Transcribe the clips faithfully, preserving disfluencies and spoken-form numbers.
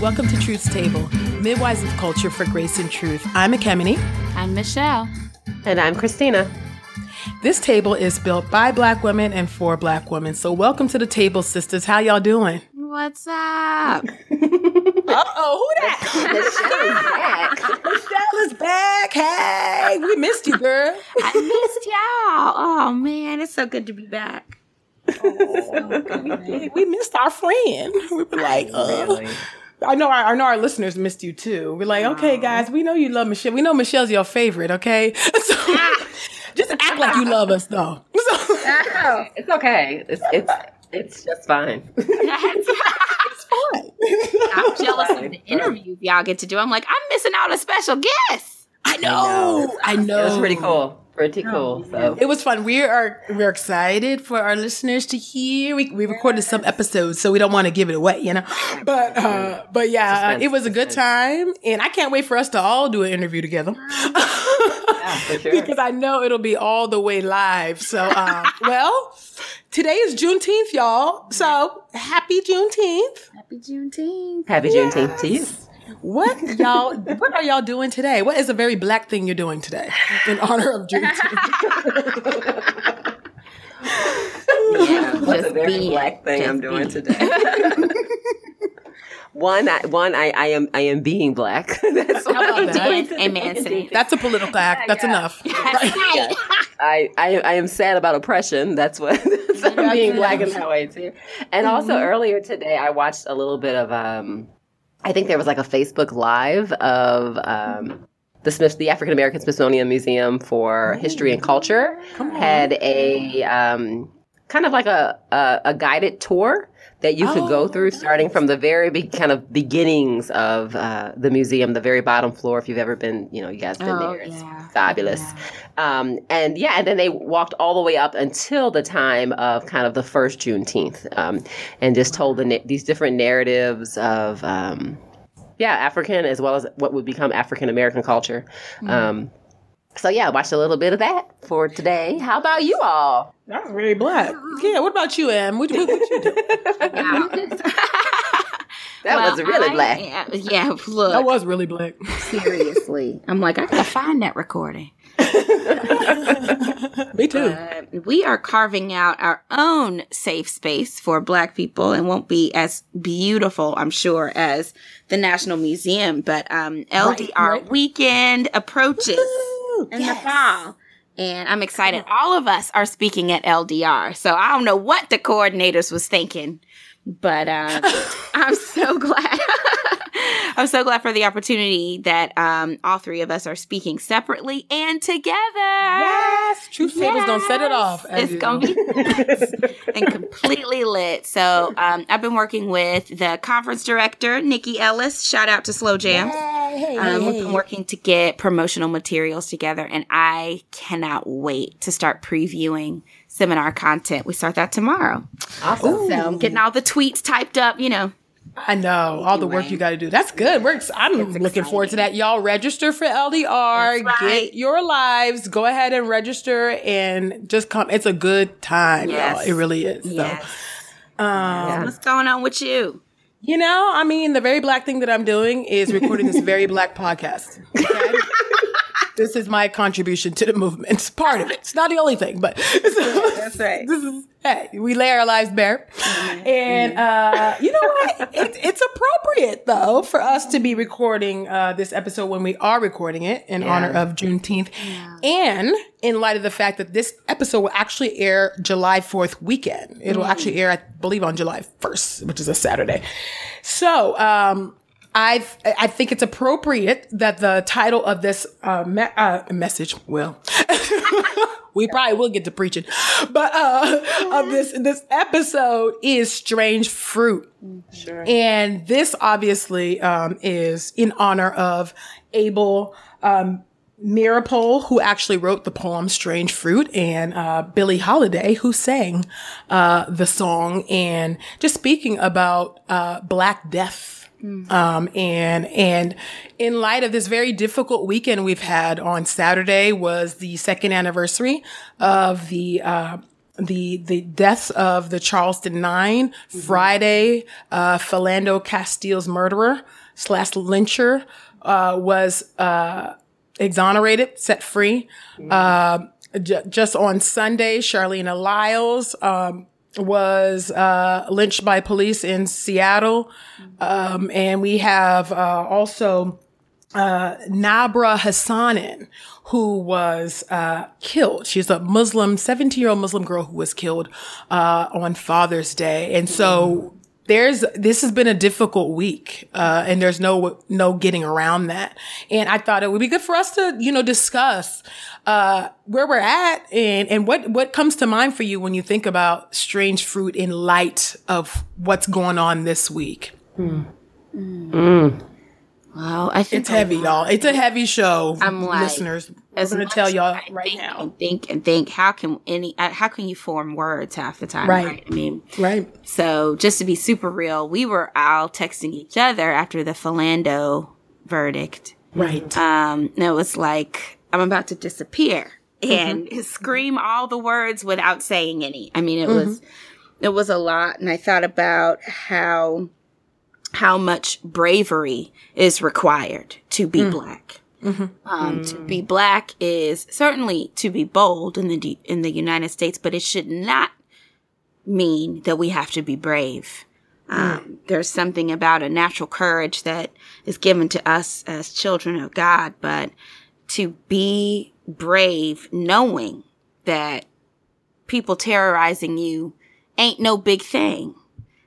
Welcome to Truth's Table, Midwives of Culture for Grace and Truth. I'm Akemini. I'm Michelle. And I'm Christina. This table is built by Black women and for Black women. So welcome to the table, sisters. How y'all doing? What's up? Uh-oh, who that? Michelle is back. Michelle is back. Hey, we missed you, girl. I missed y'all. Oh, man, it's so good to be back. Oh, we, we missed our friend. We were like, uh, really? I know our, I know our listeners missed you too. We're like, okay, guys, we know you love Michelle. We know Michelle's your favorite, okay? So just act like you love us, though. So, it's okay. It's it's it's just fine. It's fine. I'm jealous of the interviews y'all get to do. I'm like, I'm missing out on special guests. I know. I know. I know. It was pretty cool. Pretty cool. So it was fun. We are we're excited for our listeners to hear. We we recorded some episodes, so we don't want to give it away, you know. But uh, but yeah, uh, it was a good time, and I can't wait for us to all do an interview together. Yeah, for sure. Because I know it'll be all the way live. So um, well, today is Juneteenth, y'all. So happy Juneteenth. Happy Juneteenth. Happy yes. Juneteenth to you. What y'all? What are y'all doing today? What is a very Black thing you're doing today in honor of Juneteenth? Yeah, what's a very Black thing I'm doing today? One, I, one, I, I am, I am being Black. That's what I'm doing today. Amen. That's a political act. That's yeah. enough. Yes. Yes. I, I, I am sad about oppression. That's what. That's yeah, I'm being Black in that way too. And mm-hmm. also earlier today, I watched a little bit of um. I think there was like a Facebook Live of um, the Smith, the African American Smithsonian Museum for History and Culture had a um, kind of like a, a, a guided tour that you could oh, go through starting from the very big kind of beginnings of uh, the museum, the very bottom floor. If you've ever been, you know, you guys been oh, there. It's yeah. fabulous. Yeah. Um, and yeah, and then they walked all the way up until the time of kind of the first Juneteenth um, and just told the na- these different narratives of, um, yeah, African as well as what would become African-American culture. Mm-hmm. Um, so yeah, watched a little bit of that for today. How about you all? That was very Black. Yeah, what about you, Em? What, what, what you do? that well, was really I, Black. Yeah, yeah, look. That was really Black. Seriously. I'm like, I gotta find that recording. Me too. But we are carving out our own safe space for Black people and won't be as beautiful, I'm sure, as the National Museum. But um, L D R right, right. weekend approaches Woo-hoo! in yes. the fall. And I'm excited. All of us are speaking at L D R. So I don't know what the coordinators was thinking, but uh, I'm so glad. I'm so glad for the opportunity that um, all three of us are speaking separately and together. Yes. Truth yes. Table's going to set it off. It's going to be and completely lit. So um, I've been working with the conference director, Nikki Ellis. Shout out to Slow Jams. Hey, um, we've been working to get promotional materials together, and I cannot wait to start previewing seminar content. We start that tomorrow. Awesome. Ooh. So I'm getting all the tweets typed up, you know. I know. All anyway. the work you got to do. That's good. We're ex- I'm it's looking exciting. forward to that. Y'all register for L D R. Right. Get your lives. Go ahead and register and just come. It's a good time, yes. y'all. It really is. So, yes. um, yeah. What's going on with you? You know, I mean, the very Black thing that I'm doing is recording this very Black podcast. Okay? This is my contribution to the movement. It's part of it. It's not the only thing, but that's right. That's right. This is, hey, we lay our lives bare. Mm-hmm. And uh, you know what? It, it's appropriate, though, for us to be recording uh, this episode when we are recording it in yeah. honor of Juneteenth. Yeah. And in light of the fact that this episode will actually air July fourth weekend. It will mm-hmm. actually air, I believe, on July first, which is a Saturday. So, um, I've, I think it's appropriate that the title of this uh, me- uh, message, well, we probably will get to preaching, but uh, of this this episode is Strange Fruit. Sure. And this obviously um, is in honor of Abel um, Meeropol, who actually wrote the poem Strange Fruit, and uh, Billie Holiday, who sang uh, the song, and just speaking about uh, Black death. Mm-hmm. Um, and, and in light of this very difficult weekend we've had, on Saturday was the second anniversary of the, uh, the the deaths of the Charleston Nine, mm-hmm. Friday, uh, Philando Castile's murderer slash lyncher uh, was uh, exonerated, set free. Mm-hmm. Uh, j- just on Sunday, Charleena Lyles um, was uh, lynched by police in Seattle. Mm-hmm. Um, and we have uh, also uh, Nabra Hassanin, who was uh killed. She's a Muslim, seventeen-year-old Muslim girl who was killed uh on Father's Day. And so there's this has been a difficult week, uh and there's no no getting around that. And I thought it would be good for us to, you know, discuss uh where we're at and and what what comes to mind for you when you think about strange fruit in light of what's going on this week. Mm. Mm. Wow, I think it's heavy, y'all. It's a heavy show. I'm like, listeners, I'm going to tell y'all right now. And think and think. How can any? How can you form words half the time? Right. right. I mean, right. So just to be super real, we were all texting each other after the Philando verdict. Right. Um. And it was like I'm about to disappear and mm-hmm. scream all the words without saying any. I mean, it mm-hmm. was it was a lot, and I thought about how. how much bravery is required to be mm. black. Mm-hmm. Um, mm. To be black is certainly to be bold in the D- in the United States, but it should not mean that we have to be brave. Um, mm. There's something about a natural courage that is given to us as children of God, but to be brave knowing that people terrorizing you ain't no big thing.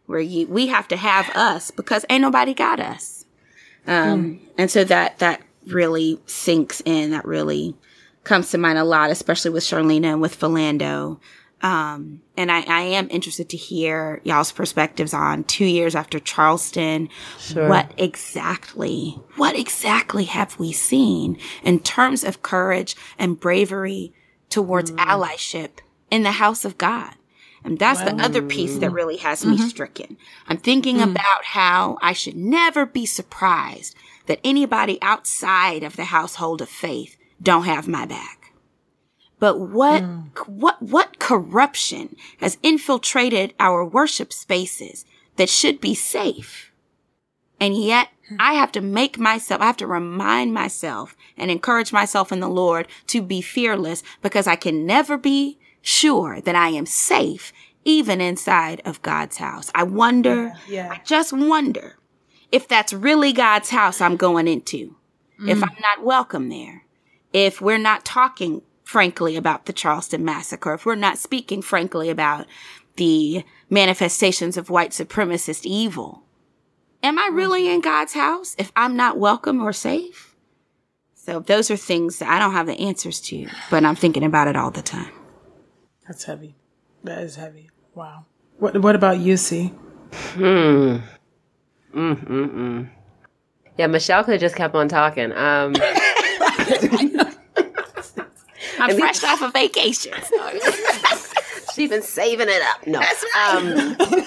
Where you, we have to have us because ain't nobody got us, um, mm. and so that that really sinks in. That really comes to mind a lot, especially with Charleena and with Philando. Um, and I, I am interested to hear y'all's perspectives on two years after Charleston. Sure. What exactly, what exactly have we seen in terms of courage and bravery towards mm. allyship in the house of God? And that's wow. the other piece that really has me mm-hmm. stricken. I'm thinking mm. about how I should never be surprised that anybody outside of the household of faith don't have my back. But what, mm. what, what corruption has infiltrated our worship spaces that should be safe? And yet I have to make myself, I have to remind myself and encourage myself in the Lord to be fearless because I can never be sure that I am safe even inside of God's house. I wonder, yeah, yeah. I just wonder if that's really God's house I'm going into, mm. if I'm not welcome there, if we're not talking frankly about the Charleston massacre, if we're not speaking frankly about the manifestations of white supremacist evil. Am I really in God's house if I'm not welcome or safe? So those are things that I don't have the answers to, but I'm thinking about it all the time. That's heavy. That is heavy. Wow. What What about you, C? Hmm. Mm, mm, mm. Yeah, Michelle could have just kept on talking. Um, I'm fresh off of vacation. She's been saving it up. No. That's right. Um,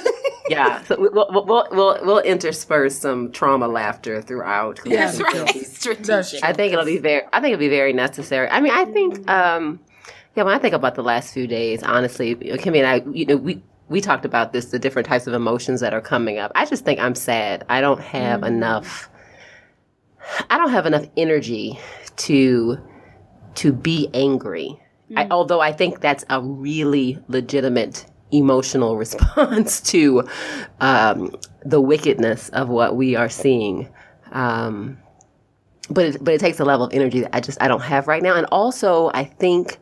yeah. So we'll, we'll we'll we'll intersperse some trauma laughter throughout. Yeah, that's right. Strategic. I think it'll be very. I think it'll be very necessary. I mean, I think. Um, Yeah, when I think about the last few days, honestly, Kimmy and I, you know, we, we talked about this, the different types of emotions that are coming up. I just think I'm sad. I don't have mm-hmm. enough, I don't have enough energy to, to be angry. Mm-hmm. I, although I think that's a really legitimate emotional response to um, the wickedness of what we are seeing. Um, but it, but it takes a level of energy that I just, I don't have right now. And also, I think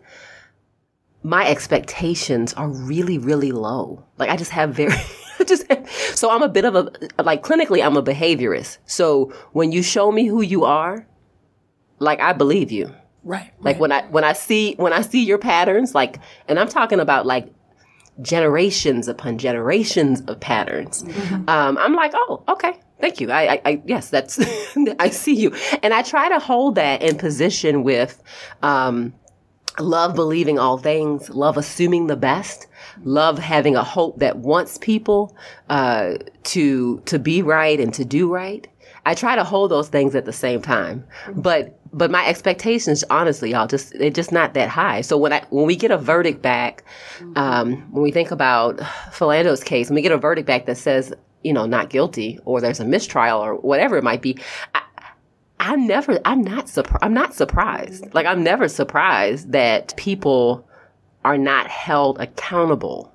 my expectations are really, really low. Like I just have very, I just have, so I'm a bit of a, like clinically I'm a behaviorist. So when you show me who you are, like I believe you. Right. Like right. when I, when I see, when I see your patterns, like, and I'm talking about like generations upon generations of patterns. Mm-hmm. Um, I'm like, oh, okay. Thank you. I, I, I yes, that's, I see you. And I try to hold that in position with, um, love believing all things, love assuming the best, love having a hope that wants people uh, to to be right and to do right. I try to hold those things at the same time. But But my expectations, honestly, y'all, just they're just not that high. So when I when we get a verdict back, um, when we think about Philando's case, when we get a verdict back that says, you know, not guilty, or there's a mistrial, or whatever it might be, I, I never, I'm not, surpri- I'm not surprised. Like, I'm never surprised that people are not held accountable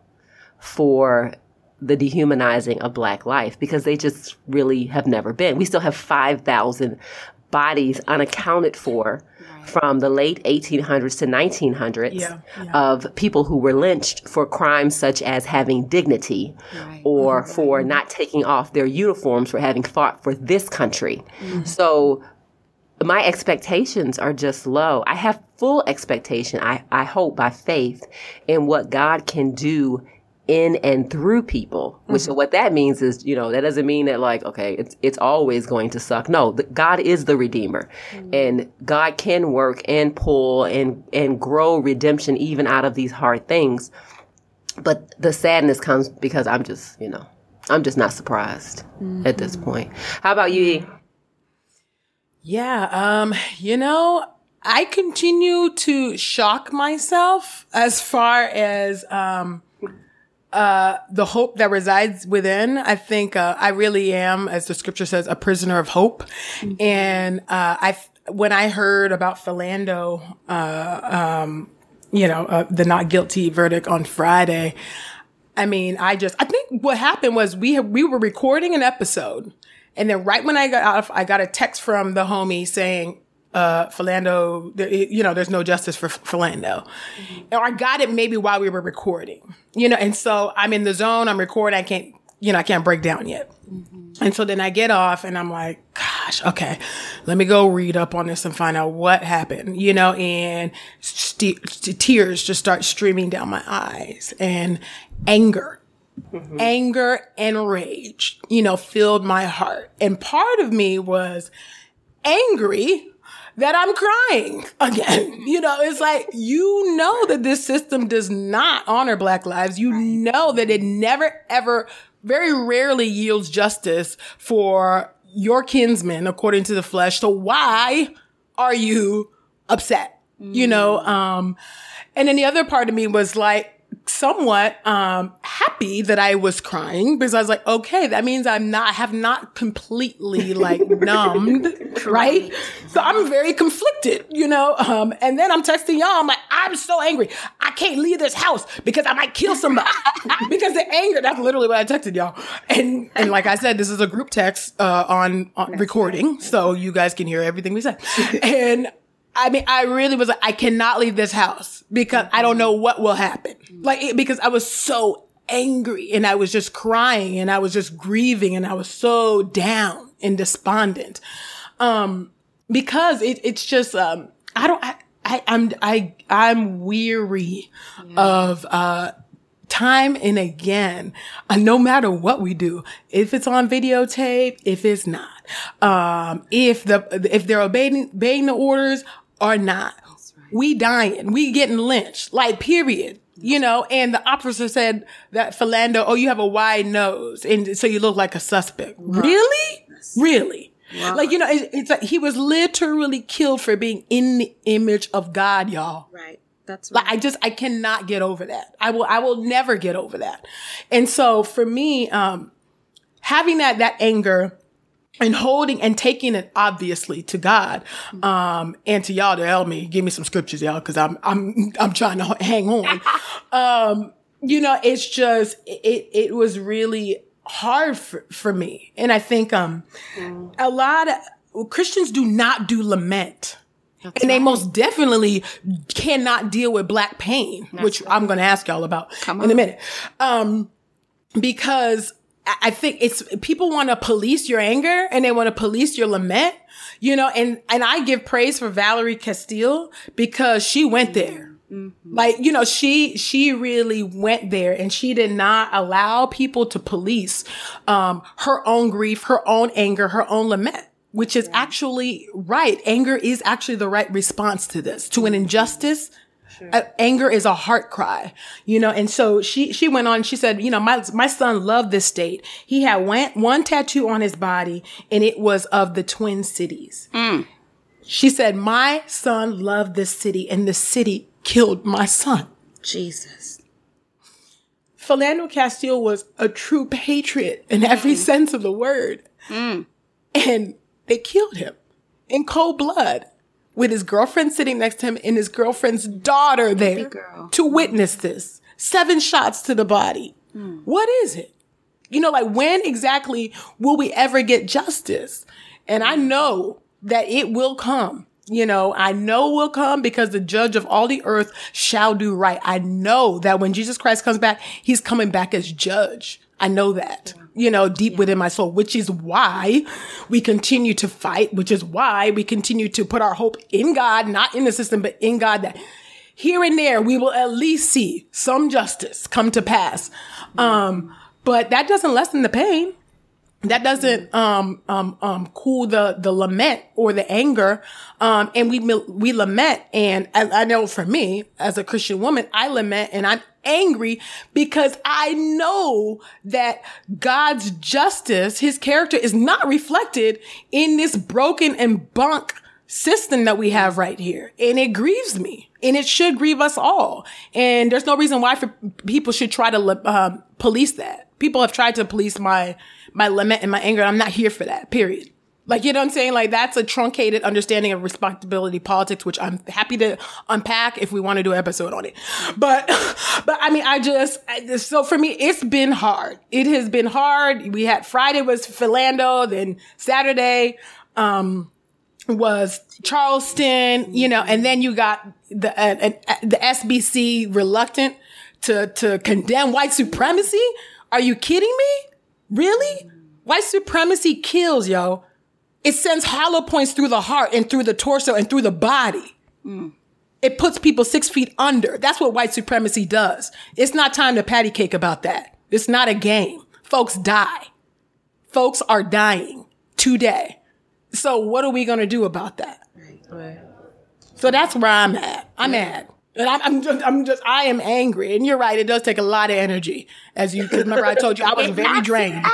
for the dehumanizing of Black life, because they just really have never been. We still have five thousand bodies unaccounted for, right, from the late eighteen hundreds to nineteen hundreds, yeah, yeah, of people who were lynched for crimes such as having dignity, right, or right, for not taking off their uniforms, for having fought for this country. Mm-hmm. So my expectations are just low. I have full expectation, I, I hope, by faith in what God can do in and through people, which, mm-hmm, so what that means is, you know, that doesn't mean that, like, okay, it's it's always going to suck. No, the, God is the Redeemer, mm-hmm, and God can work and pull and and grow redemption even out of these hard things. But the sadness comes because I'm just, you know, I'm just not surprised, mm-hmm, at this point. How about you, E? Yeah, um, you know, I continue to shock myself as far as, um, Uh, the hope that resides within. I think, uh, I really am, as the scripture says, a prisoner of hope. Mm-hmm. And, uh, I, when I heard about Philando, uh, um, you know, uh, the not guilty verdict on Friday, I mean, I just, I think what happened was we have, we were recording an episode, and then right when I got off, I got a text from the homie saying, Uh, Philando, you know, there's no justice for Philando. Mm-hmm. Or I got it maybe while we were recording, you know, and so I'm in the zone, I'm recording, I can't, you know, I can't break down yet. Mm-hmm. And so then I get off and I'm like, gosh, okay, let me go read up on this and find out what happened, you know, and st- st- tears just start streaming down my eyes, and anger, mm-hmm, anger and rage, you know, filled my heart. And part of me was angry that I'm crying again. You know, it's like, you know that this system does not honor Black lives. You know that it never, ever, very rarely yields justice for your kinsmen according to the flesh. So why are you upset? Mm. You know, um, and then the other part of me was like, somewhat um happy that I was crying, because I was like, okay, that means I'm not, have not completely like numbed, right? So I'm very conflicted, you know? Um, and then I'm texting y'all, I'm like, I'm so angry. I can't leave this house because I might kill somebody because the anger, that's literally what I texted y'all. And and like I said, this is a group text uh on, on recording, so you guys can hear everything we said. And I mean, I really was like, I cannot leave this house because I don't know what will happen. Like, it, because I was so angry, and I was just crying, and I was just grieving, and I was so down and despondent. Um, because it, it's just, um, I don't, I, I, I'm, I, I'm weary, yeah, of, uh, time and again, uh, no matter what we do, if it's on videotape, if it's not, um, if the, if they're obeying, obeying the orders or not, right, we dying, we getting lynched, like, period, you know, and the officer said that Philando, oh, you have a wide nose, and so you look like a suspect. Right. Really? Yes. Really? Wow. Like, you know, it, it's like he was literally killed for being in the image of God, y'all. Right. That's right. Like, I just, I cannot get over that. I will, I will never get over that. And so for me, um, having that, that anger and holding and taking it obviously to God, um, and to y'all to help me, give me some scriptures, y'all, cause I'm, I'm, I'm trying to hang on. um, you know, it's just, it, it was really hard for, for me. And I think, um, mm. a lot of Christians do not do lament. That's and right. They most definitely cannot deal with Black pain, that's which right. I'm going to ask y'all about Come in a minute. Um, because I think it's, people want to police your anger and they want to police your lament, you know, and, and I give praise for Valerie Castile because she went there. Mm-hmm. Like, you know, she, she really went there, and she did not allow people to police, um, her own grief, her own anger, her own lament. Which is yeah. actually right. Anger is actually the right response to this, to an injustice. Sure. Uh, anger is a heart cry, you know? And so she, she went on, she said, you know, my, my son loved this state. He had one, one tattoo on his body, and it was of the Twin Cities. Mm. She said, my son loved this city and the city killed my son. Jesus. Philando Castile was a true patriot in every mm. sense of the word. Mm. And they killed him in cold blood with his girlfriend sitting next to him and his girlfriend's daughter there to witness this. Seven shots to the body. Mm. What is it? You know, like, when exactly will we ever get justice? And I know that it will come. You know, I know will come because the judge of all the earth shall do right. I know that when Jesus Christ comes back, he's coming back as judge. I know that, yeah. you know, deep yeah. within my soul, which is why we continue to fight, which is why we continue to put our hope in God, not in the system, but in God, that here and there we will at least see some justice come to pass. Yeah. Um, but that doesn't lessen the pain. That doesn't um, um, um, cool the, the lament or the anger. Um, and we we lament. And I, I know for me, as a Christian woman, I lament and I'm angry because I know that God's justice, his character, is not reflected in this broken and bunk system that we have right here. And it grieves me. And it should grieve us all. And there's no reason why for people should try to um, police that. People have tried to police my my lament and my anger, and I'm not here for that, period. Like, you know what I'm saying? Like, that's a truncated understanding of responsibility politics, which I'm happy to unpack if we want to do an episode on it. But, but I mean, I just, I, so for me, it's been hard. It has been hard. We had Friday was Philando, then Saturday um, was Charleston, you know, and then you got the uh, an, uh, the S B C reluctant to to condemn white supremacy. Are you kidding me? Really? White supremacy kills, yo. It sends hollow points through the heart and through the torso and through the body. Mm. It puts people six feet under. That's what white supremacy does. It's not time to patty cake about that. It's not a game. Folks die. Folks are dying today. So what are we going to do about that? Right. So that's where I'm at. I'm yeah. at. And I'm, I'm just, I'm just, I am angry. And you're right. It does take a lot of energy. As you, cause remember I told you, I was very drained.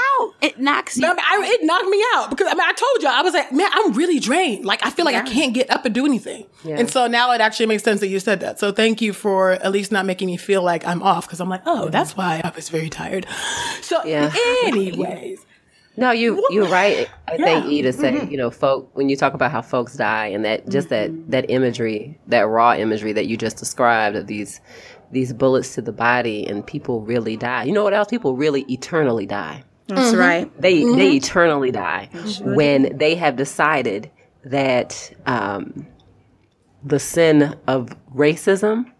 It knocks you out. It knocks you out. It knocked me out because I mean, I told you, I was like, man, I'm really drained. Like, I feel like yeah. I can't get up and do anything. Yeah. And so now it actually makes sense that you said that. So thank you for at least not making me feel like I'm off. Cause I'm like, oh, that's why I was very tired. So yeah. anyways. No, you, you're right. I yeah. think you to say, mm-hmm. you know, folk, when you talk about how folks die and that just mm-hmm. that, that imagery, that raw imagery that you just described of these, these bullets to the body and people really die. You know what else? People really eternally die. That's mm-hmm. right. They, mm-hmm. they eternally die mm-hmm. when they have decided that, um, the sin of racism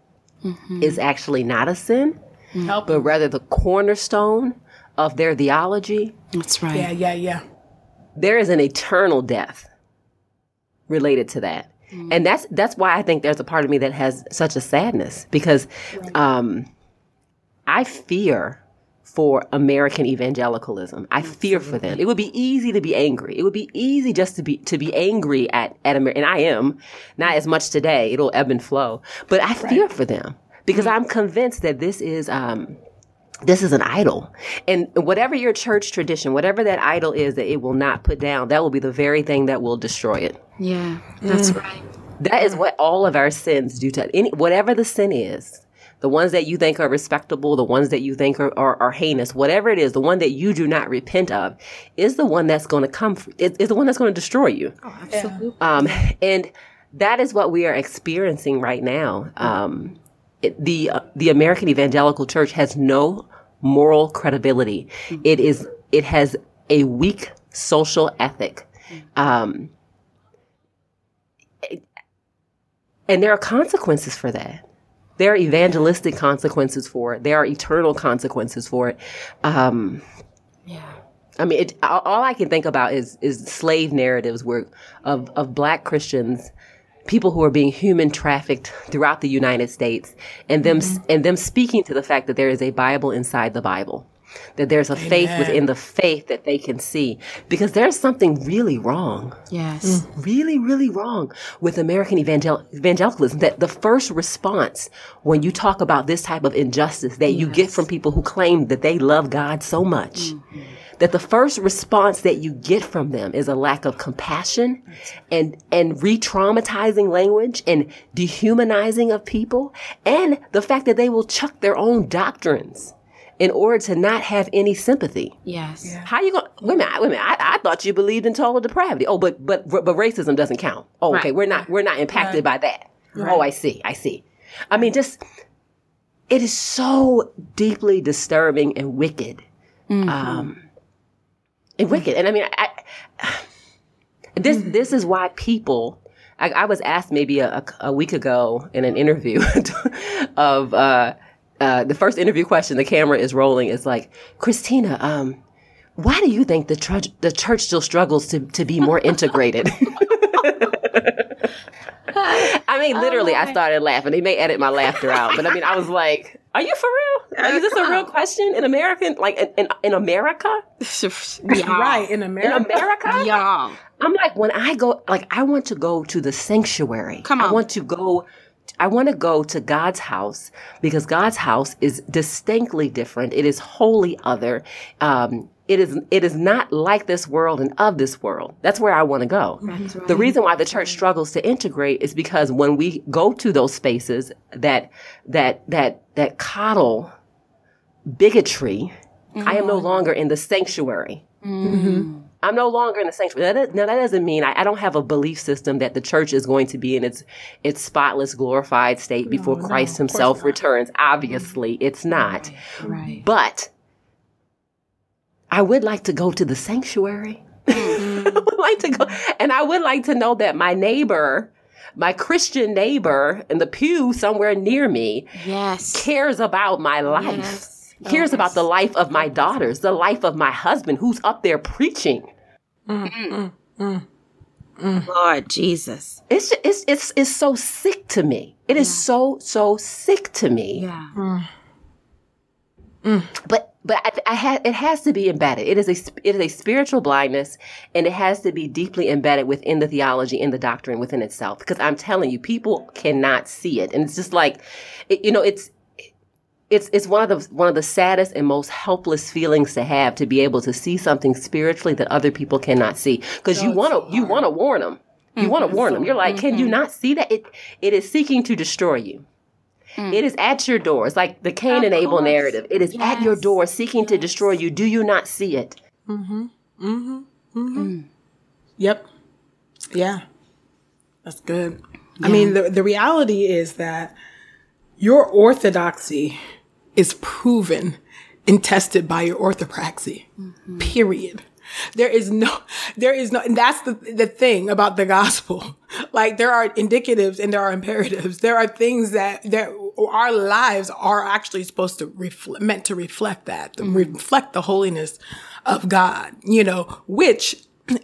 mm-hmm. is actually not a sin, mm-hmm. but rather the cornerstone of their theology. That's right. Yeah, yeah, yeah. There is an eternal death related to that. Mm-hmm. And that's that's why I think there's a part of me that has such a sadness because right. um, I fear for American evangelicalism. I Absolutely. fear for them. It would be easy to be angry. It would be easy just to be to be angry at, at America. And I am, not as much today. It'll ebb and flow. But I right. fear for them because mm-hmm. I'm convinced that this is... Um, This is an idol. And whatever your church tradition, whatever that idol is that it will not put down, that will be the very thing that will destroy it. Yeah, that's mm. right. That is what all of our sins do to any, whatever the sin is, the ones that you think are respectable, the ones that you think are, are, are heinous, whatever it is, the one that you do not repent of is the one that's going to come, is, is the one that's going to destroy you. Oh, absolutely. Yeah. Um, and that is what we are experiencing right now. Um, It, the uh, the American Evangelical Church has no moral credibility. Mm-hmm. It is it has a weak social ethic, um, it, and there are consequences for that. There are evangelistic consequences for it. There are eternal consequences for it. Um, yeah, I mean, it, all, all I can think about is is slave narratives where of of Black Christians. People who are being human trafficked throughout the United States and them, mm-hmm. and them speaking to the fact that there is a Bible inside the Bible, that there's a Amen. faith within the faith that they can see because there's something really wrong. Yes. Mm-hmm. Really, really wrong with American evangel- evangelicalism, that the first response when you talk about this type of injustice that yes. you get from people who claim that they love God so much mm-hmm. that the first response that you get from them is a lack of compassion and, and re-traumatizing language and dehumanizing of people, and the fact that they will chuck their own doctrines in order to not have any sympathy. Yes. Yeah. How you going? Wait a minute. Wait a minute. I, I thought you believed in total depravity. Oh, but but but racism doesn't count. Oh, right. Okay. We're not we're not impacted right. by that. Right. Oh, I see. I see. I mean, just it is so deeply disturbing and wicked, mm-hmm. um, and wicked. And I mean, I, I, this mm-hmm. this is why people. I, I was asked maybe a, a week ago in an interview of. Uh, Uh, the first interview question, the camera is rolling, is like, Christina, um, why do you think the, tr- the church still struggles to, to be more integrated? I mean, literally, oh I started laughing. They may edit my laughter out. But I mean, I was like, are you for real? Like, is this a real question in American? Like in, in, in America? Yeah. Right, in America. In America? Yeah. I'm like, when I go, like, I want to go to the sanctuary. Come on. I want to go... I want to go to God's house because God's house is distinctly different. It is wholly other. Um, it is it is not like this world and of this world. That's where I want to go. That's right. The reason why the church struggles to integrate is because when we go to those spaces that that that that coddle bigotry, mm-hmm. I am no longer in the sanctuary. Mm-hmm. I'm no longer in the sanctuary. That is, now, that doesn't mean I, I don't have a belief system that the church is going to be in its its spotless, glorified state before no, Christ no, himself returns. Obviously, it's not. Right, right. But I would like to go to the sanctuary. Mm-hmm. I would like to go. And I would like to know that my neighbor, my Christian neighbor in the pew somewhere near me, yes. cares about my life. Yes. Cares oh, about yes. the life of my daughters, the life of my husband who's up there preaching. Mm, mm, mm, mm. Lord Jesus, it's it's it's it's so sick to me. It yeah. is so so sick to me. Yeah. Mm. Mm. But but I, I had it has to be embedded. It is a it is a spiritual blindness, and it has to be deeply embedded within the theology, in the doctrine, within itself. Because I'm telling you, people cannot see it, and it's just like, it, you know, it's. It's it's one of the one of the saddest and most helpless feelings to have, to be able to see something spiritually that other people cannot see, because so you want to so you want to warn them, you mm-hmm. want to warn them. You're like, mm-hmm. can you not see that it it is seeking to destroy you? Mm. It is at your door. It's like the Cain and Abel narrative. It is yes. at your door, seeking yes. to destroy you. Do you not see it? Mm-hmm. Mm-hmm. Mm-hmm. Mm. Yep. Yeah. That's good. Yeah. I mean, the the reality is that your orthodoxy is proven and tested by your orthopraxy, mm-hmm. period. There is no, there is no, and that's the the thing about the gospel. Like, there are indicatives and there are imperatives. There are things that, that our lives are actually supposed to reflect, meant to reflect that, mm-hmm. reflect the holiness of God, you know, which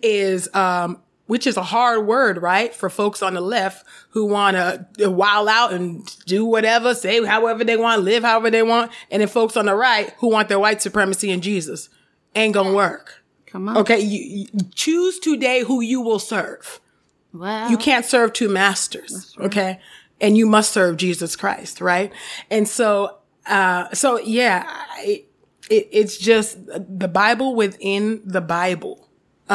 is, um, which is a hard word, right? For folks on the left who want to wild out and do whatever, say however they want, live however they want. And then folks on the right who want their white supremacy in Jesus. Ain't gonna work. Come on. Okay. You, you choose today who you will serve. Well, you can't serve two masters. Right. Okay. And you must serve Jesus Christ. Right. And so, uh, so yeah, I, it, it's just the Bible within the Bible.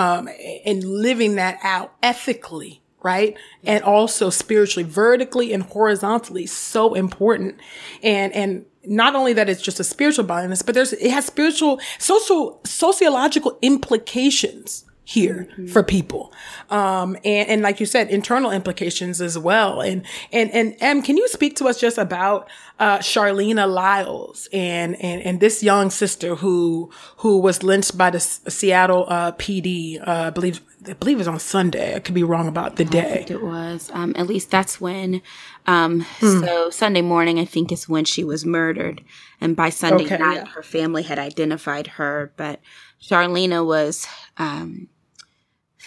Um, and living that out ethically, right? And also spiritually, vertically and horizontally, so important. And, and not only that it's just a spiritual blindness, but there's, it has spiritual, social, sociological implications here mm-hmm. for people. Um, and, and like you said, internal implications as well. And, and, and, Em, can you speak to us just about, uh, Charleena Lyles and, and, and this young sister who, who was lynched by the S- Seattle, uh, P D, uh, I believe, I believe it was on Sunday. I could be wrong about the I day. I think it was, um, at least that's when, um, mm. so Sunday morning, I think is when she was murdered. And by Sunday okay, night, yeah. her family had identified her, but Charleena was, um,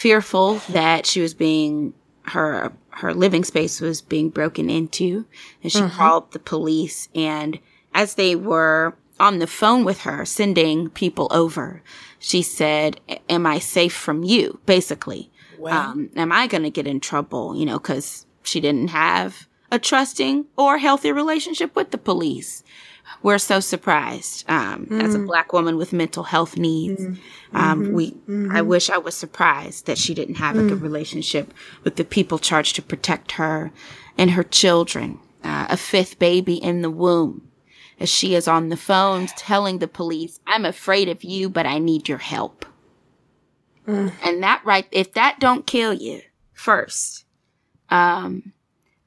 fearful that she was being, her her living space was being broken into, and she mm-hmm. called the police. And as they were on the phone with her, sending people over, she said, "Am I safe from you?" Basically, wow. um, am I going to get in trouble? You know, because she didn't have a trusting or healthy relationship with the police. we're so surprised um, mm. as a Black woman with mental health needs. Mm. Um, mm-hmm. We, mm-hmm. I wish I was surprised that she didn't have mm. a good relationship with the people charged to protect her and her children. Uh, a fifth baby in the womb, as she is on the phone telling the police, "I'm afraid of you, but I need your help." Mm. And that right, if that don't kill you first, um,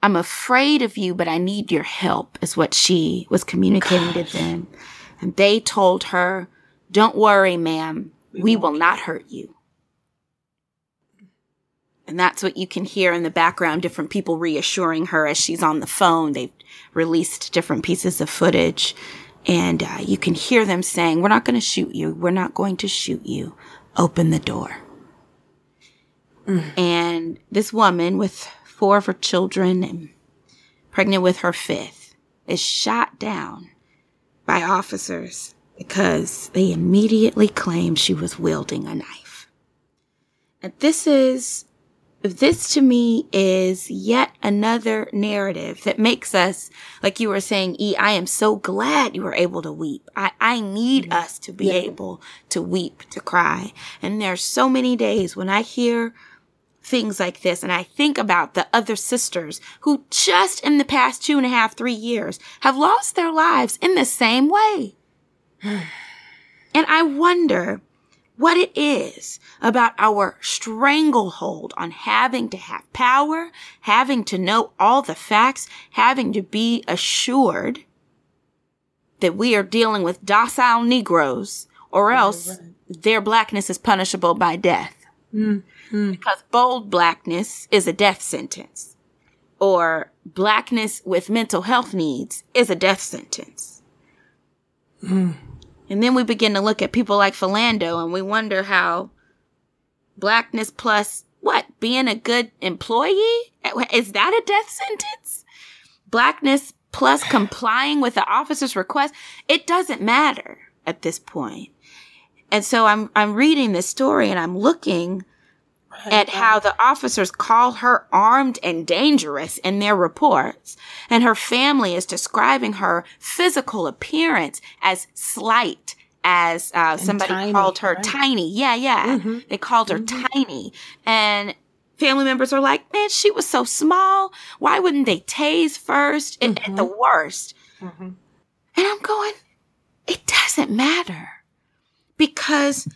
I'm afraid of you, but I need your help, is what she was communicating Gosh. to them. And they told her, "Don't worry, ma'am, we will not hurt you." And that's what you can hear in the background, different people reassuring her as she's on the phone. They've released different pieces of footage, and uh, you can hear them saying, "We're not going to shoot you. We're not going to shoot you. Open the door." Mm. And this woman with four of her children and pregnant with her fifth is shot down by officers because they immediately claim she was wielding a knife. And this is, this to me is yet another narrative that makes us, like you were saying, E, I am so glad you were able to weep. I, I need mm-hmm. us to be yeah. able to weep, to cry. And there's so many days when I hear things like this, and I think about the other sisters who just in the past two and a half, three years have lost their lives in the same way. And I wonder what it is about our stranglehold on having to have power, having to know all the facts, having to be assured that we are dealing with docile Negroes, or else their Blackness is punishable by death. Mm. Because bold Blackness is a death sentence, or Blackness with mental health needs is a death sentence. Mm. And then we begin to look at people like Philando, and we wonder how Blackness plus what? Being a good employee? Is that a death sentence? Blackness plus complying with the officer's request? It doesn't matter at this point. And so I'm, I'm reading this story and I'm looking at how the officers call her armed and dangerous in their reports, and her family is describing her physical appearance as slight, as uh, somebody tiny, called her right? tiny. Yeah, yeah. Mm-hmm. They called her mm-hmm. tiny. And family members are like, man, she was so small. Why wouldn't they tase first mm-hmm. at, at the worst? Mm-hmm. And I'm going, it doesn't matter, because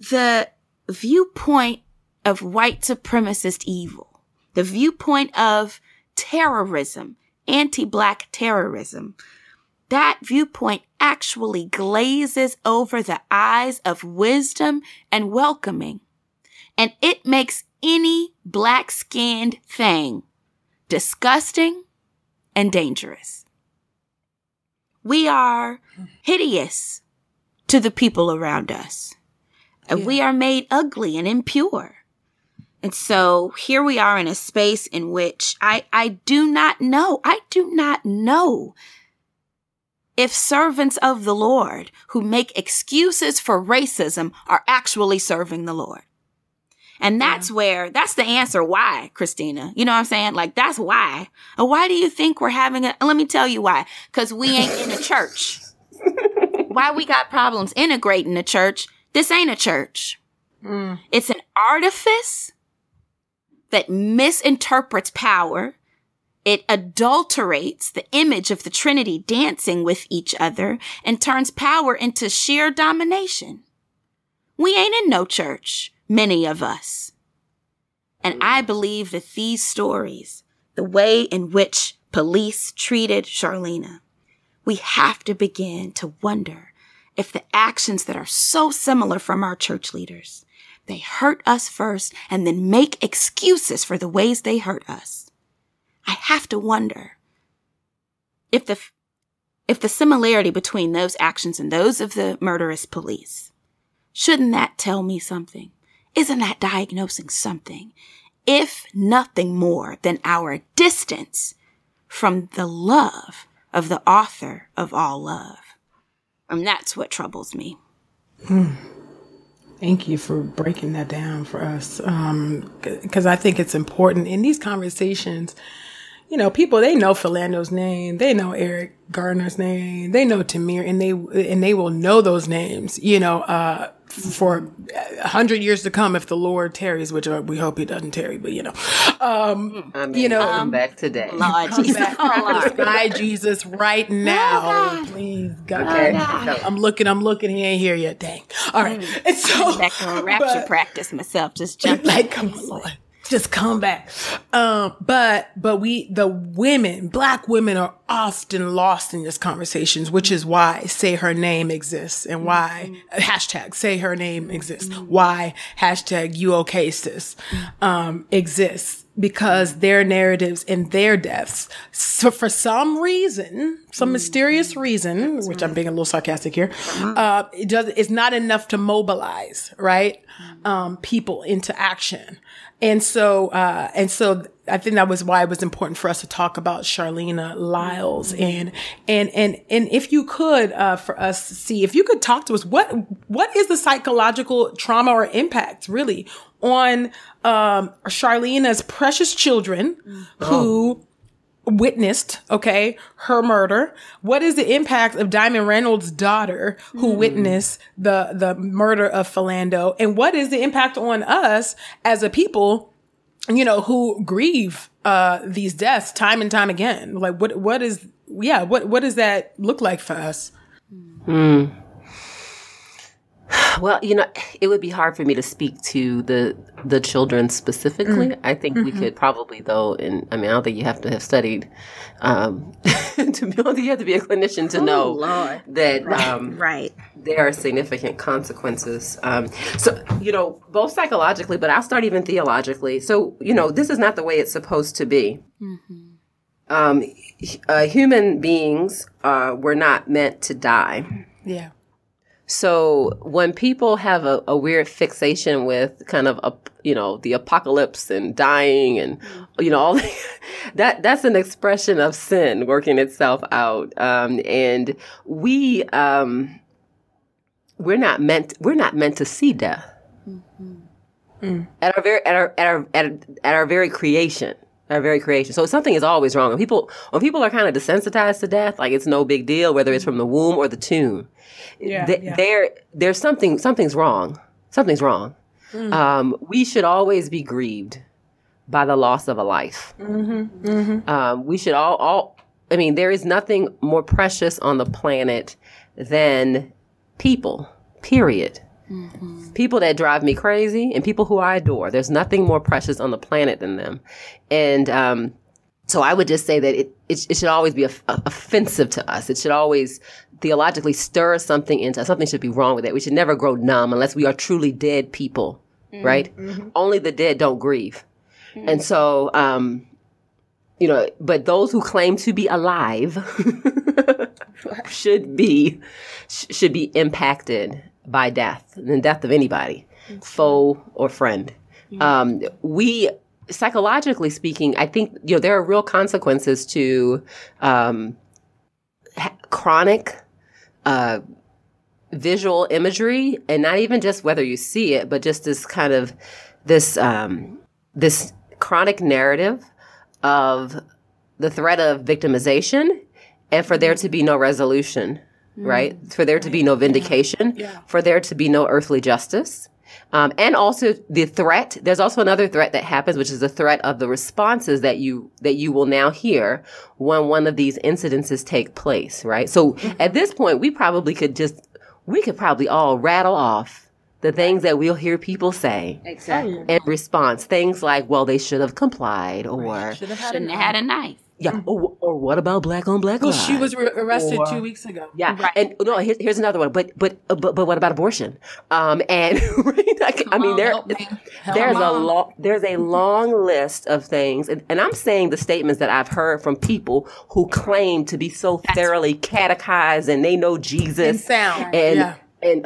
the viewpoint of white supremacist evil, the viewpoint of terrorism, anti-Black terrorism, that viewpoint actually glazes over the eyes of wisdom and welcoming. And it makes any Black-skinned thing disgusting and dangerous. We are hideous to the people around us. Yeah. We are made ugly and impure. And so here we are in a space in which I, I do not know, I do not know if servants of the Lord who make excuses for racism are actually serving the Lord. And that's yeah. where, that's the answer why, Christina. You know what I'm saying? Like, that's why. Or why do you think we're having a, let me tell you why. Because we ain't in a church. Why we got problems integrating the church. This ain't a church. Mm. It's an artifice that misinterprets power. It adulterates the image of the Trinity dancing with each other and turns power into sheer domination. We ain't in no church, many of us. And I believe that these stories, the way in which police treated Charleena, we have to begin to wonder if the actions that are so similar from our church leaders, they hurt us first and then make excuses for the ways they hurt us. I have to wonder if the, if the similarity between those actions and those of the murderous police, shouldn't that tell me something? Isn't that diagnosing something? If nothing more than our distance from the love of the author of all love. And that's what troubles me. Hmm. Thank you for breaking that down for us. Um, 'cause I think it's important in these conversations, you know, people, they know Philando's name. They know Eric Garner's name. They know Tamir, and they, and they will know those names, you know, uh, for a hundred years to come if the Lord tarries, which we hope he doesn't tarry, but you know, um, I mean, you know, I'm back today. Lord come Jesus. Back. Oh, Lord. My Jesus right now, Lord. Please God. Okay. Lord. I'm looking, I'm looking. He ain't here yet. Dang. All right. Mm. And so I'm back on rapture but, practice myself. Just jump like, come on, Lord. Just come back. Um, but, but we, the women, black women are often lost in these conversations, which is why Say Her Name exists and why mm-hmm. hashtag Say Her Name exists, mm-hmm. why hashtag You Okay Sis, um, exists, because their narratives and their deaths. So for some reason, some mm-hmm. mysterious reason, That's which right. I'm being a little sarcastic here, uh, it does, it's not enough to mobilize, right? Um, people into action. And so, uh, and so I think that was why it was important for us to talk about Charleena Lyles. And, and, and, and if you could, uh, for us to see, if you could talk to us, what, what is the psychological trauma or impact really on, um, Charleena's precious children oh. who witnessed, okay, her murder? What is the impact of Diamond Reynolds' daughter who mm. witnessed the, the murder of Philando? And what is the impact on us as a people, you know, who grieve, uh, these deaths time and time again? Like what, what is, yeah, what, what does that look like for us? Mm. Well, you know, it would be hard for me to speak to the the children specifically. Mm. I think mm-hmm. we could probably, though, and I mean, I don't think you have to have studied. Um, to be, I don't think you have to be a clinician to oh, know Lord. That right. Um, right. there are significant consequences. Um, so, you know, both psychologically, but I'll start even theologically. So, you know, this is not the way it's supposed to be. Mm-hmm. Um, uh, human beings uh, were not meant to die. Yeah. So when people have a, a weird fixation with kind of, a, you know, the apocalypse and dying and, you know, all that, that's an expression of sin working itself out. Um, and we, um, we're not meant, we're not meant to see death mm-hmm. mm. at our very, at our, at our, at, at our very creation. Our very creation. So something is always wrong. When people, when people are kind of desensitized to death, like it's no big deal, whether it's from the womb or the tomb, yeah, th- yeah. there, there's something, something's wrong. Something's wrong. Mm. Um, we should always be grieved by the loss of a life. Mm-hmm, mm-hmm. Um, we should all, all, I mean, there is nothing more precious on the planet than people, period. Mm-hmm. People that drive me crazy and people who I adore. There's nothing more precious on the planet than them. And um, so I would just say that it, it, it should always be of, uh, offensive to us. It should always theologically stir something into us. Something should be wrong with it. We should never grow numb unless we are truly dead people, mm-hmm. right? Mm-hmm. Only the dead don't grieve. Mm-hmm. And so, um, you know, but those who claim to be alive should be sh- should be impacted by death, and death of anybody, mm-hmm. foe or friend. Mm-hmm. Um, we, psychologically speaking, I think, you know, there are real consequences to um, ha- chronic uh, visual imagery, and not even just whether you see it, but just this kind of, this um, this chronic narrative of the threat of victimization and for there to be no resolution. Right? For there to be no vindication, yeah. Yeah. for there to be no earthly justice. Um, and also the threat, there's also another threat that happens, which is the threat of the responses that you, that you will now hear when one of these incidences take place, right? So at this point, we probably could just, we could probably all rattle off the things that we'll hear people say exactly. in response. Things like, well, they should have complied, or right. should have had shouldn't have had a knife. Yeah, or, or what about black on black? Well, lives? She was re- arrested or, two weeks ago. Yeah, right. And no, here's, here's another one. But but but but what about abortion? Um, and I, I mean, there there's a long there's a long list of things, and, and I'm saying the statements that I've heard from people who claim to be so That's thoroughly right. catechized and they know Jesus and sound and yeah. and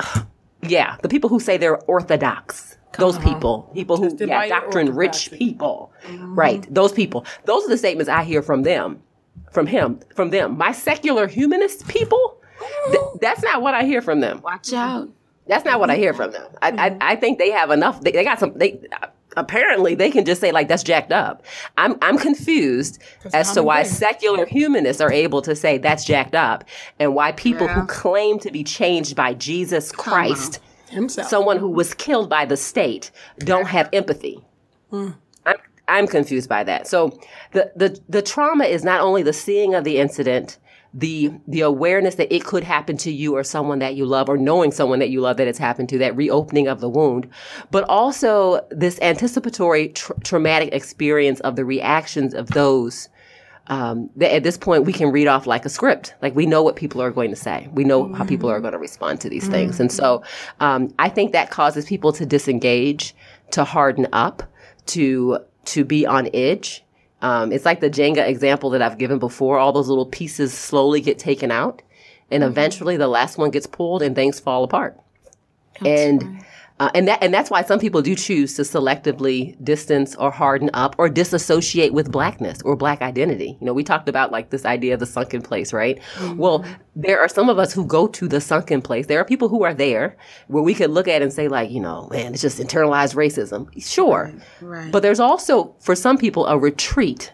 yeah, the people who say they're orthodox. Those uh-huh. people, people who, yeah, doctrine rich people, mm-hmm. right? Those people. Those are the statements I hear from them, from him, from them. My secular humanist people, th- that's not what I hear from them. Watch out. That's not what I hear from them. I, mm-hmm. I, I think they have enough. They, they got some, they, apparently they can just say, like, that's jacked up. I'm I'm confused as to why secular humanists are able to say that's jacked up, and why people yeah. who claim to be changed by Jesus Christ, himself, someone who was killed by the state, don't have empathy. Hmm. I'm, I'm confused by that. So the, the, the trauma is not only the seeing of the incident, the the awareness that it could happen to you or someone that you love, or knowing someone that you love that it's happened to, that reopening of the wound, but also this anticipatory tra- traumatic experience of the reactions of those um, that at this point we can read off like a script. Like, we know what people are going to say. We know mm-hmm. how people are going to respond to these mm-hmm. things. And so um, I think that causes people to disengage, to harden up, to to be on edge. Um, it's like the Jenga example that I've given before. All those little pieces slowly get taken out, and mm-hmm. eventually the last one gets pulled and things fall apart. That's and right. uh, and that and that's why some people do choose to selectively distance or harden up or disassociate with blackness or black identity. You know, we talked about like this idea of the sunken place, right? Mm-hmm. Well, there are some of us who go to the sunken place. There are people who are there where we could look at and say, like, you know, man, it's just internalized racism. Sure. Right, right. But there's also, for some people, a retreat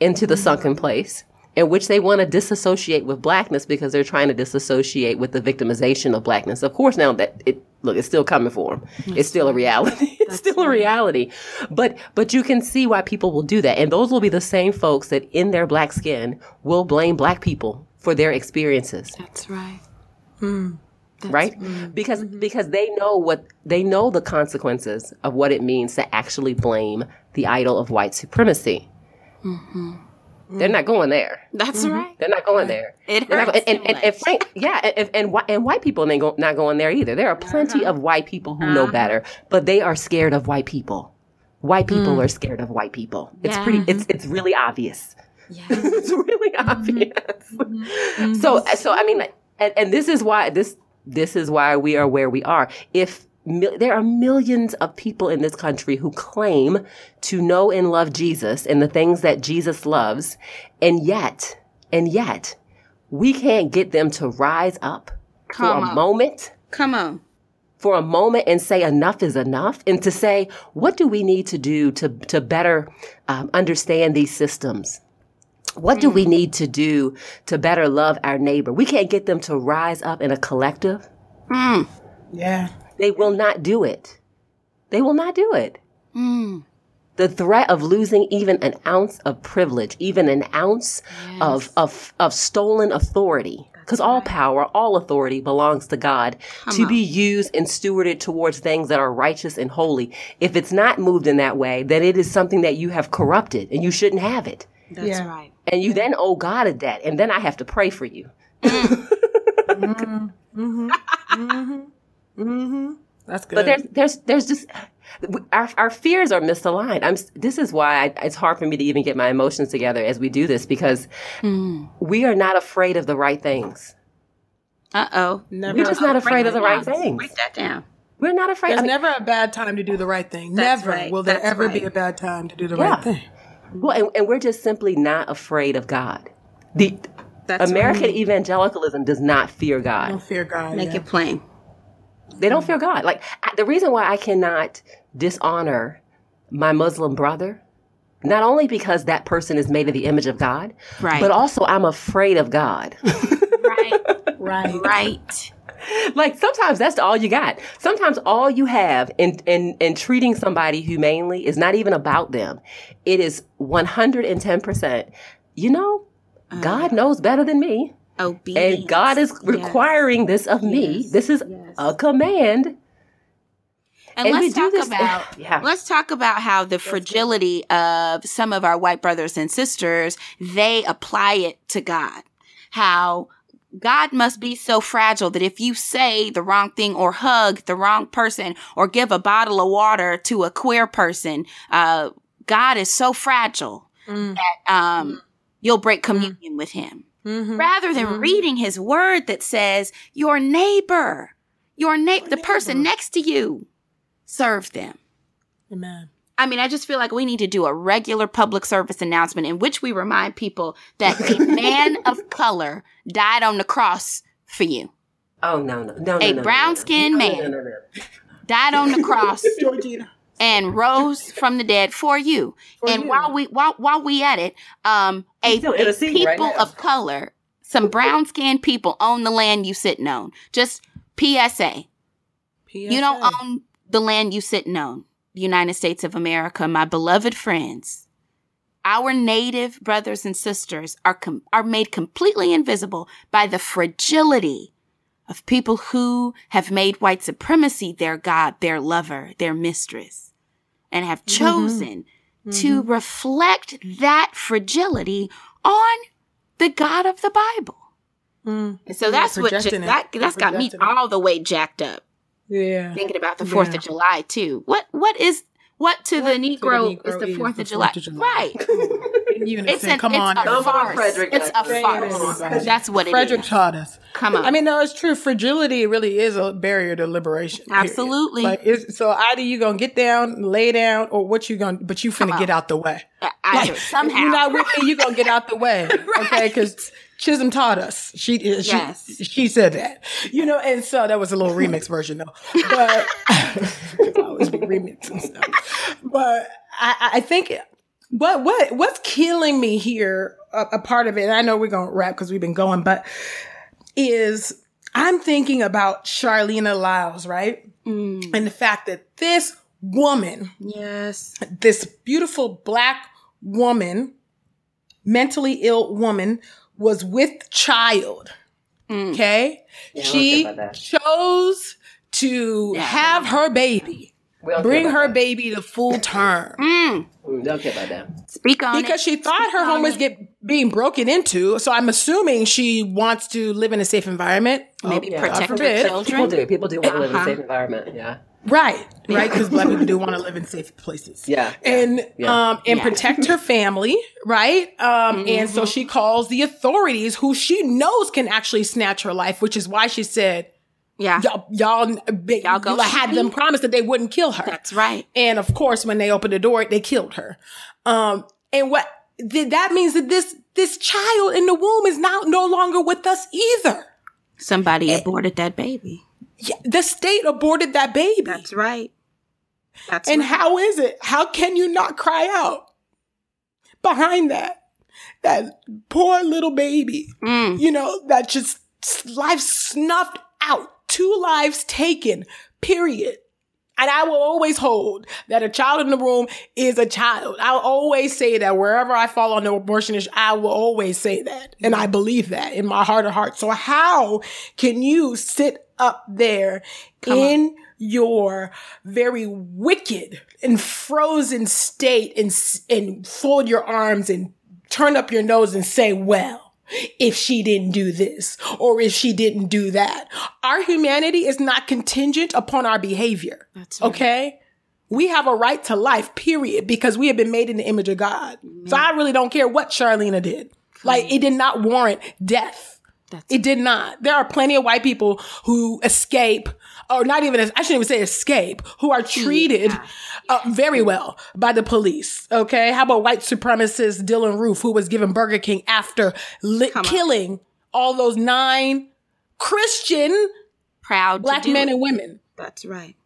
into the mm-hmm. sunken place in which they want to disassociate with blackness because they're trying to disassociate with the victimization of blackness. Of course, now that it, look, it's still coming for them. That's it's still right. a reality. It's That's still right. a reality. But but you can see why people will do that. And those will be the same folks that in their black skin will blame black people for their experiences. That's right. Mm. That's right? Mm. Because mm-hmm. because they know what they know the consequences of what it means to actually blame the idol of white supremacy. Mm-hmm. They're not going there. That's mm-hmm. right. They're not going there. It hurts. Not, and, and, and, and Frank, yeah, and, and, and, and white people ain't go, not going there either. There are plenty uh-huh. of white people who uh-huh. know better, but they are scared of white people. White people mm. are scared of white people. It's yeah. pretty. It's it's really obvious. Yes. It's really mm-hmm. obvious. Mm-hmm. So so I mean, and, and this is why this this is why we are where we are. If mi- there are millions of people in this country who claim to know and love Jesus and the things that Jesus loves, and yet, and yet, we can't get them to rise up Come for on. a moment. Come on. For a moment and say enough is enough, and to say, what do we need to do to, to better um, understand these systems? What do we need to do to better love our neighbor? We can't get them to rise up in a collective. Mm. Yeah. They will not do it. They will not do it. Mm. The threat of losing even an ounce of privilege, even an ounce yes. of, of of stolen authority, because all power, all authority belongs to God, Come to on. be used and stewarded towards things that are righteous and holy. If it's not moved in that way, then it is something that you have corrupted and you shouldn't have it. That's yeah. right. And you yeah. then owe God a debt, and then I have to pray for you. mm-hmm. Mm-hmm. Mm-hmm. Mm-hmm. That's good. But there's there's there's just our our fears are misaligned. I'm. This is why I, it's hard for me to even get my emotions together as we do this, because mm. we are not afraid of the right things. Uh oh. We're just not afraid of the right things. Write that down. We're not afraid. There's I mean, never a bad time to do the right thing. Never right. will there that's ever right. be a bad time to do the yeah. right thing. Well, and, and we're just simply not afraid of God. The That's American right. evangelicalism does not fear God. They don't fear God. Make yeah. it plain. They don't fear God. Like, I, the reason why I cannot dishonor my Muslim brother, not only because that person is made in the image of God, right. but also I'm afraid of God. right, right, right. Like, sometimes that's all you got. Sometimes all you have in, in, in treating somebody humanely is not even about them. It is one hundred ten percent. You know, uh, God knows better than me. Obedience. And God is requiring yes. this of me. Yes. This is yes. a command. And, and let's talk about yeah. let's talk about how the fragility of some of our white brothers and sisters, they apply it to God. How God must be so fragile that if you say the wrong thing or hug the wrong person or give a bottle of water to a queer person, uh, God is so fragile mm. that um, you'll break communion mm. with him. Mm-hmm. Rather than mm-hmm. reading his word that says, your neighbor, your, na- your the neighbor. person next to you, serve them. Amen. I mean, I just feel like we need to do a regular public service announcement in which we remind people that a man of color died on the cross for you. Oh, no, no, no, no. A no, brown-skinned no, no. man no, no, no, no. died on the cross Georgina. and rose from the dead for you. For and you. while we while while we at it, um, a, a people right of color, some brown skinned people own the land you sitting on. Just P S A. P S A. You don't own the land you sitting on. United States of America, my beloved friends, our native brothers and sisters are com- are made completely invisible by the fragility of people who have made white supremacy their God, their lover, their mistress, and have chosen mm-hmm. to mm-hmm. reflect that fragility on the God of the Bible. Mm. And so that's what just, that, that's got me it. all the way jacked up. Yeah, thinking about the Fourth yeah. of July too. What what is what to what the Negro, to the Negro is the Fourth of July? July, right? it's an, come it's on, a come farce. On, Frederick. It's a farce. Yes. That's what it Frederick is. Frederick taught us. Come on. I mean, no, it's true. Fragility really is a barrier to liberation. Period. Absolutely. Like, it's, so either you are gonna get down, lay down, or what you gonna, but you finna get out the way. I, I like, somehow you're not with me. You gonna get out the way, right. okay? Because. Chisholm taught us. She, she, yes. she said that, you know, and so that was a little remix version though, but I always be remixing stuff. But I, I think, but what, what's killing me here, a, a part of it, and I know we're going to wrap cause we've been going, but is I'm thinking about Charleena Lyles, right? Mm. And the fact that this woman, yes, this beautiful black woman, mentally ill woman, was with child, mm. okay? Yeah, she chose to yeah, have yeah. her baby, bring her that. baby to full term. mm. We don't care about that. Speak on because it. she thought Speak her home was get, being broken into, so I'm assuming she wants to live in a safe environment. Maybe oh, yeah. protect her children. People do. People do want to live uh-huh. in a safe environment, yeah. Right, right, because black people do want to live in safe places. Yeah. And yeah. um and yeah. protect her family, right? Um mm-hmm. and so she calls the authorities who she knows can actually snatch her life, which is why she said yeah. y'all y'all, y'all go had them promise that they wouldn't kill her. That's right. And of course when they opened the door, they killed her. Um and what th- that means that this this child in the womb is now no longer with us either. Somebody and, aborted that baby. Yeah, the state aborted that baby. That's right. That's and right. how is it? How can you not cry out behind that? That poor little baby, mm. you know, that just life snuffed out, two lives taken, period. And I will always hold that a child in the room is a child. I'll always say that wherever I fall on the abortion issue, I will always say that. And I believe that in my heart of hearts. So how can you sit up there Come in on. your very wicked and frozen state and, and fold your arms and turn up your nose and say, well, if she didn't do this or if she didn't do that. Our humanity is not contingent upon our behavior. That's right. Okay? We have a right to life, period, because we have been made in the image of God. Mm-hmm. So I really don't care what Charleena did. Mm-hmm. Like, it did not warrant death. That's it right. did not. There are plenty of white people who escape, or not even, I shouldn't even say escape, who are treated yeah. uh, very well by the police, okay? How about white supremacist Dylan Roof, who was given Burger King after li- killing all those nine Christian proud black men it. and women. That's right.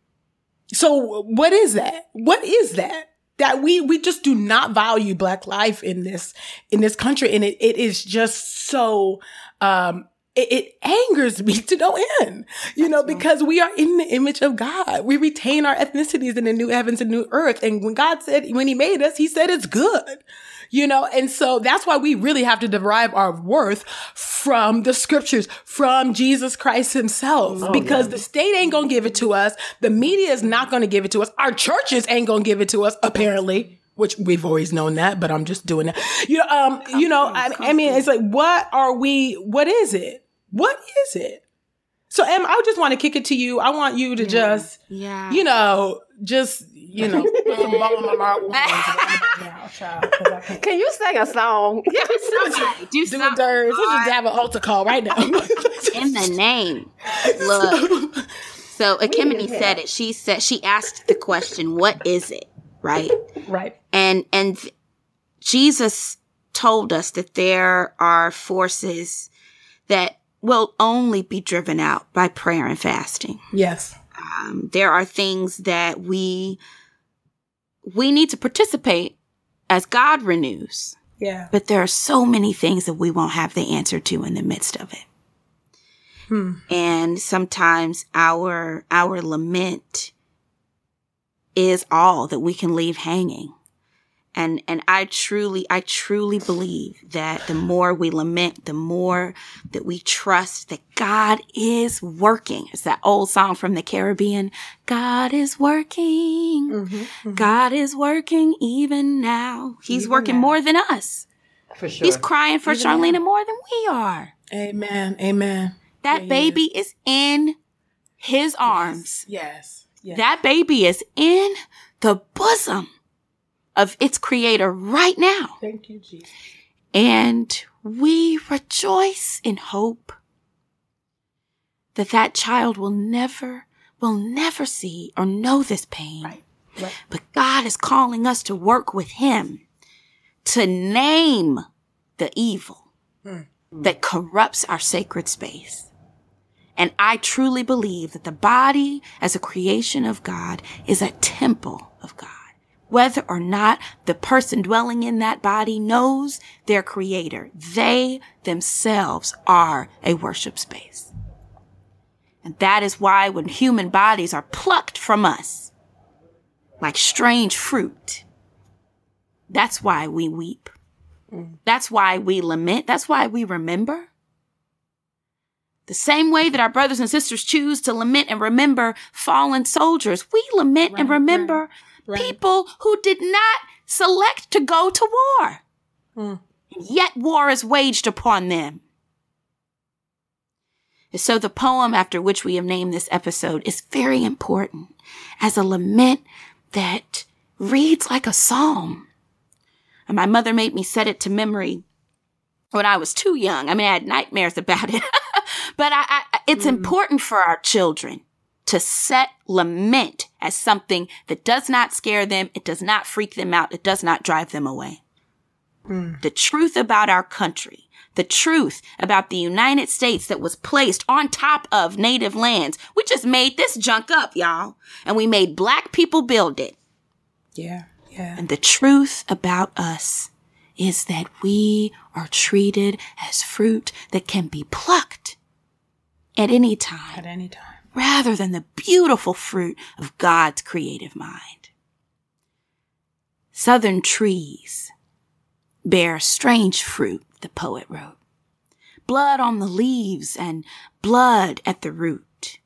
So what is that? What is that? That we we just do not value black life in this in this country, and it, it is just so um it, it angers me to no end, you That's know, right. because we are in the image of God. We retain our ethnicities in the new heavens and new earth, and when God said when He made us, He said it's good. You know, and so that's why we really have to derive our worth from the scriptures, from Jesus Christ himself, oh, because yeah. the state ain't going to give it to us. The media is not going to give it to us. Our churches ain't going to give it to us, apparently, which we've always known that, but I'm just doing that. You know, um, you know, I, I mean, it's like, what are we, what is it? What is it? So, Em, I just want to kick it to you. I want you to yeah. just, yeah. you know, just, you know, put some ball on my mouth. Can you sing a song? Yeah, somebody, do, do something. Let's just have an altar call right now. In the name. Look. So, Akemini said it. She said, she asked the question, what is it? Right? Right. And, and Jesus told us that there are forces that will only be driven out by prayer and fasting. Yes. Um, there are things that we we need to participate as God renews. Yeah. But there are so many things that we won't have the answer to in the midst of it. Hmm. And sometimes our our lament is all that we can leave hanging. And and I truly, I truly believe that the more we lament, the more that we trust that God is working. It's that old song from the Caribbean. God is working. Mm-hmm, mm-hmm. God is working even now. He's even working now. More than us. For sure. He's crying for even Charleena now. More than we are. Amen. Amen. That yeah, baby is. is in his arms. Yes. yes, yes. That baby is in the bosom of its creator right now. Thank you, Jesus. And we rejoice in hope that that child will never, will never see or know this pain. Right. Right. But God is calling us to work with him to name the evil mm. that corrupts our sacred space. And I truly believe that the body as a creation of God is a temple of God. Whether or not the person dwelling in that body knows their creator, they themselves are a worship space. And that is why when human bodies are plucked from us, like strange fruit, that's why we weep. Mm. That's why we lament. That's why we remember. The same way that our brothers and sisters choose to lament and remember fallen soldiers, we lament right, and remember right. Right. people who did not select to go to war. Mm. Yet war is waged upon them. And so the poem after which we have named this episode is very important as a lament that reads like a psalm. And my mother made me set it to memory when I was too young. I mean, I had nightmares about it. But I, I, it's mm. important for our children to set lament as something that does not scare them, it does not freak them out, it does not drive them away. Mm. The truth about our country, the truth about the United States that was placed on top of native lands, we just made this junk up, y'all. And we made black people build it. Yeah, yeah. And the truth about us is that we are treated as fruit that can be plucked at any time. At any time. Rather than the beautiful fruit of God's creative mind. Southern trees bear strange fruit, the poet wrote. Blood on the leaves and blood at the root.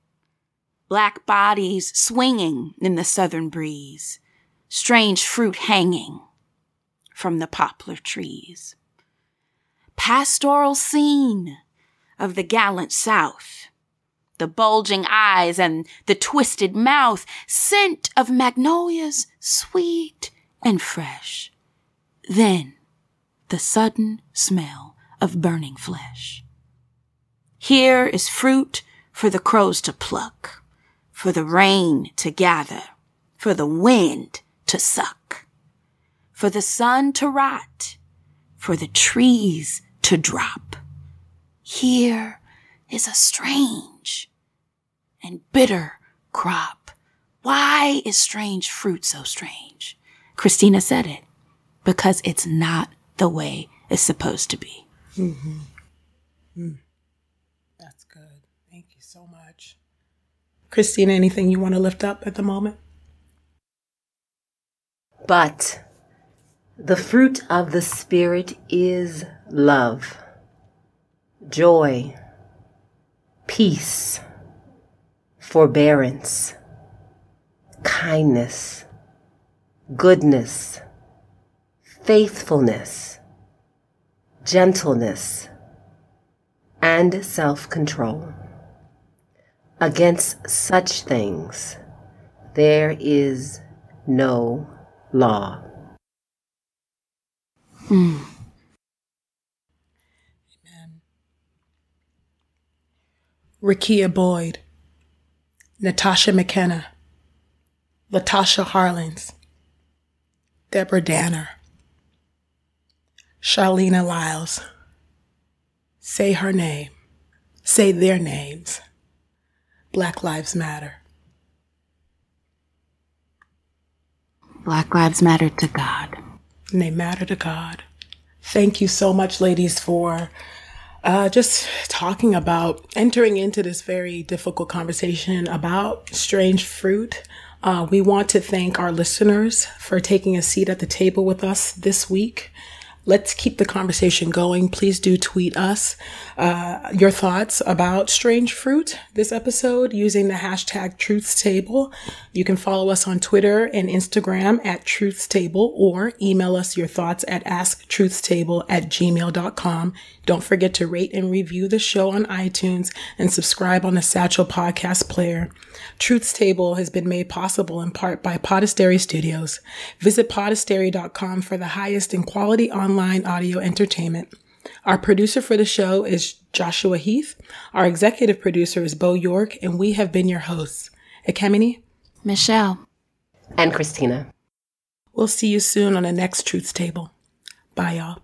Black bodies swinging in the southern breeze. Strange fruit hanging from the poplar trees. Pastoral scene of the gallant South. The bulging eyes and the twisted mouth, scent of magnolias sweet and fresh. Then the sudden smell of burning flesh. Here is fruit for the crows to pluck, for the rain to gather, for the wind to suck, for the sun to rot, for the trees to drop. Here is a strange and bitter crop. Why is strange fruit so strange? Christina said it. Because it's not the way it's supposed to be. Mm-hmm. Mm. That's good. Thank you so much. Christina, anything you want to lift up at the moment? But the fruit of the Spirit is love, joy, peace, forbearance, kindness, goodness, faithfulness, gentleness, and self-control. Against such things there is no law. Mm. Rekia Boyd, Natasha McKenna, Latasha Harlins, Deborah Danner, Charleena Lyles. Say her name. Say their names. Black Lives Matter. Black lives matter to God. And they matter to God. Thank you so much, ladies, for uh, just talking about entering into this very difficult conversation about strange fruit. Uh, we want to thank our listeners for taking a seat at the table with us this week. Let's keep the conversation going. Please do tweet us uh, your thoughts about strange fruit this episode using the hashtag Truth's Table. You can follow us on Twitter and Instagram at Truth's Table, or email us your thoughts at ask truths table at gmail dot com. Don't forget to rate and review the show on iTunes and subscribe on the Satchel Podcast Player. Truth's Table has been made possible in part by Podastery Studios. Visit podastery dot com for the highest in quality online Online audio entertainment. Our producer for the show is Joshua Heath. Our executive producer is Beau York, and we have been your hosts, Akemini, Michelle, and Christina. We'll see you soon on the next Truth's Table. Bye, y'all.